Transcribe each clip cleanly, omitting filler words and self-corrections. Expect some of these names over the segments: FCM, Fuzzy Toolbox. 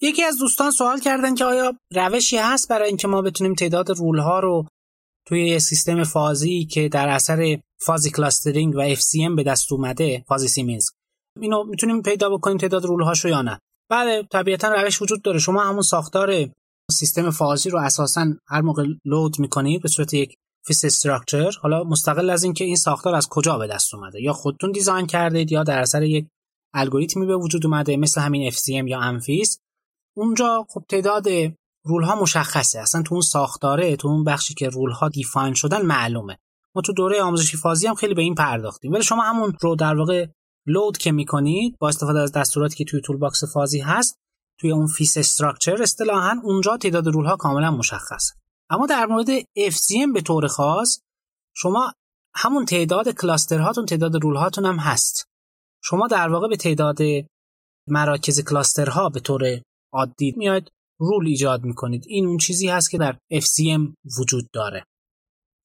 یکی از دوستان سوال کردن که آیا روشی هست برای اینکه ما بتونیم تعداد رول‌ها رو توی یه سیستم فازی که در اثر فازی کلاسترینگ و FCM به دست اومده، فازی سیمیز، اینو میتونیم پیدا بکنیم تعداد رول‌هاشو یا نه؟ بله طبیعتا روش وجود داره. شما همون ساختار سیستم فازی رو اساساً هر موقع لود می‌کنید به صورت یک فیس استراکچر، حالا مستقل از اینکه این ساختار از کجا به دست اومده، یا خودتون دیزاین کردید یا در اثر یک الگوریتمی به وجود اومده مثل همین FCM یا انفیس، اونجا خب تعداد رول‌ها مشخصه، اصلا تو اون ساختاره، تو اون بخشی که رول‌ها دیفاین شدن معلومه. ما تو دوره آموزشی فازی هم خیلی به این پرداختیم، ولی شما همون رو در واقع لود که می‌کنید با استفاده از دستوراتی که توی تول باکس فازی هست، توی اون فیس استراکچر اصطلاحاً، اونجا تعداد رول‌ها کاملا مشخصه. اما در مورد FCM به طور خاص، شما همون تعداد کلاسترهاتون، تعداد رول‌هاتون هم هست. شما در واقع به تعداد مراکز کلاسترها به طور عادی میاد رول ایجاد میکنید. این اون چیزی هست که در FCM وجود داره.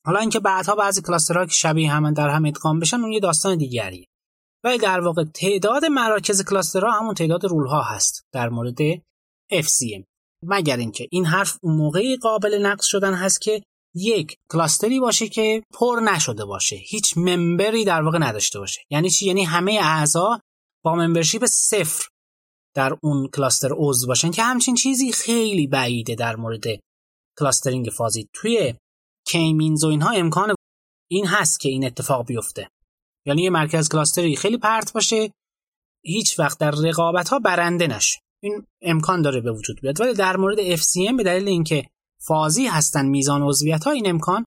حالا اینکه بعدها بعضی کلاسترها که شبیه هم در هم ادغام بشن، اون یه داستان دیگریه. ولی در واقع تعداد مراکز کلاسترها همون تعداد رول‌ها هست در مورد FCM. مگر اینکه این حرف اون موقعی قابل نقض شدن هست که یک کلاستری باشه که پر نشده باشه، هیچ ممبری در واقع نداشته باشه. یعنی چی؟ یعنی همه اعضا با ممبرشیپ 0 در اون کلاستر عضو باشن، که همچین چیزی خیلی بعیده در مورد کلاسترینگ فازی. توی کیمینز و اینها امکان این هست که این اتفاق بیفته، یعنی یه مرکز کلاستری خیلی پرت باشه، هیچ وقت در رقابت‌ها برنده نشه. این امکان داره به وجود بیاد، ولی در مورد FCM به دلیل اینکه فازی هستن میزان عضویت‌ها، این امکان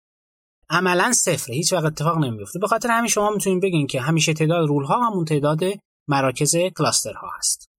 عملاً 0، هیچ وقت اتفاق نمی‌افته. به خاطر همین شما میتونید بگین که همیشه تعداد رول‌ها همون تعداد مراکز کلاسترها هست.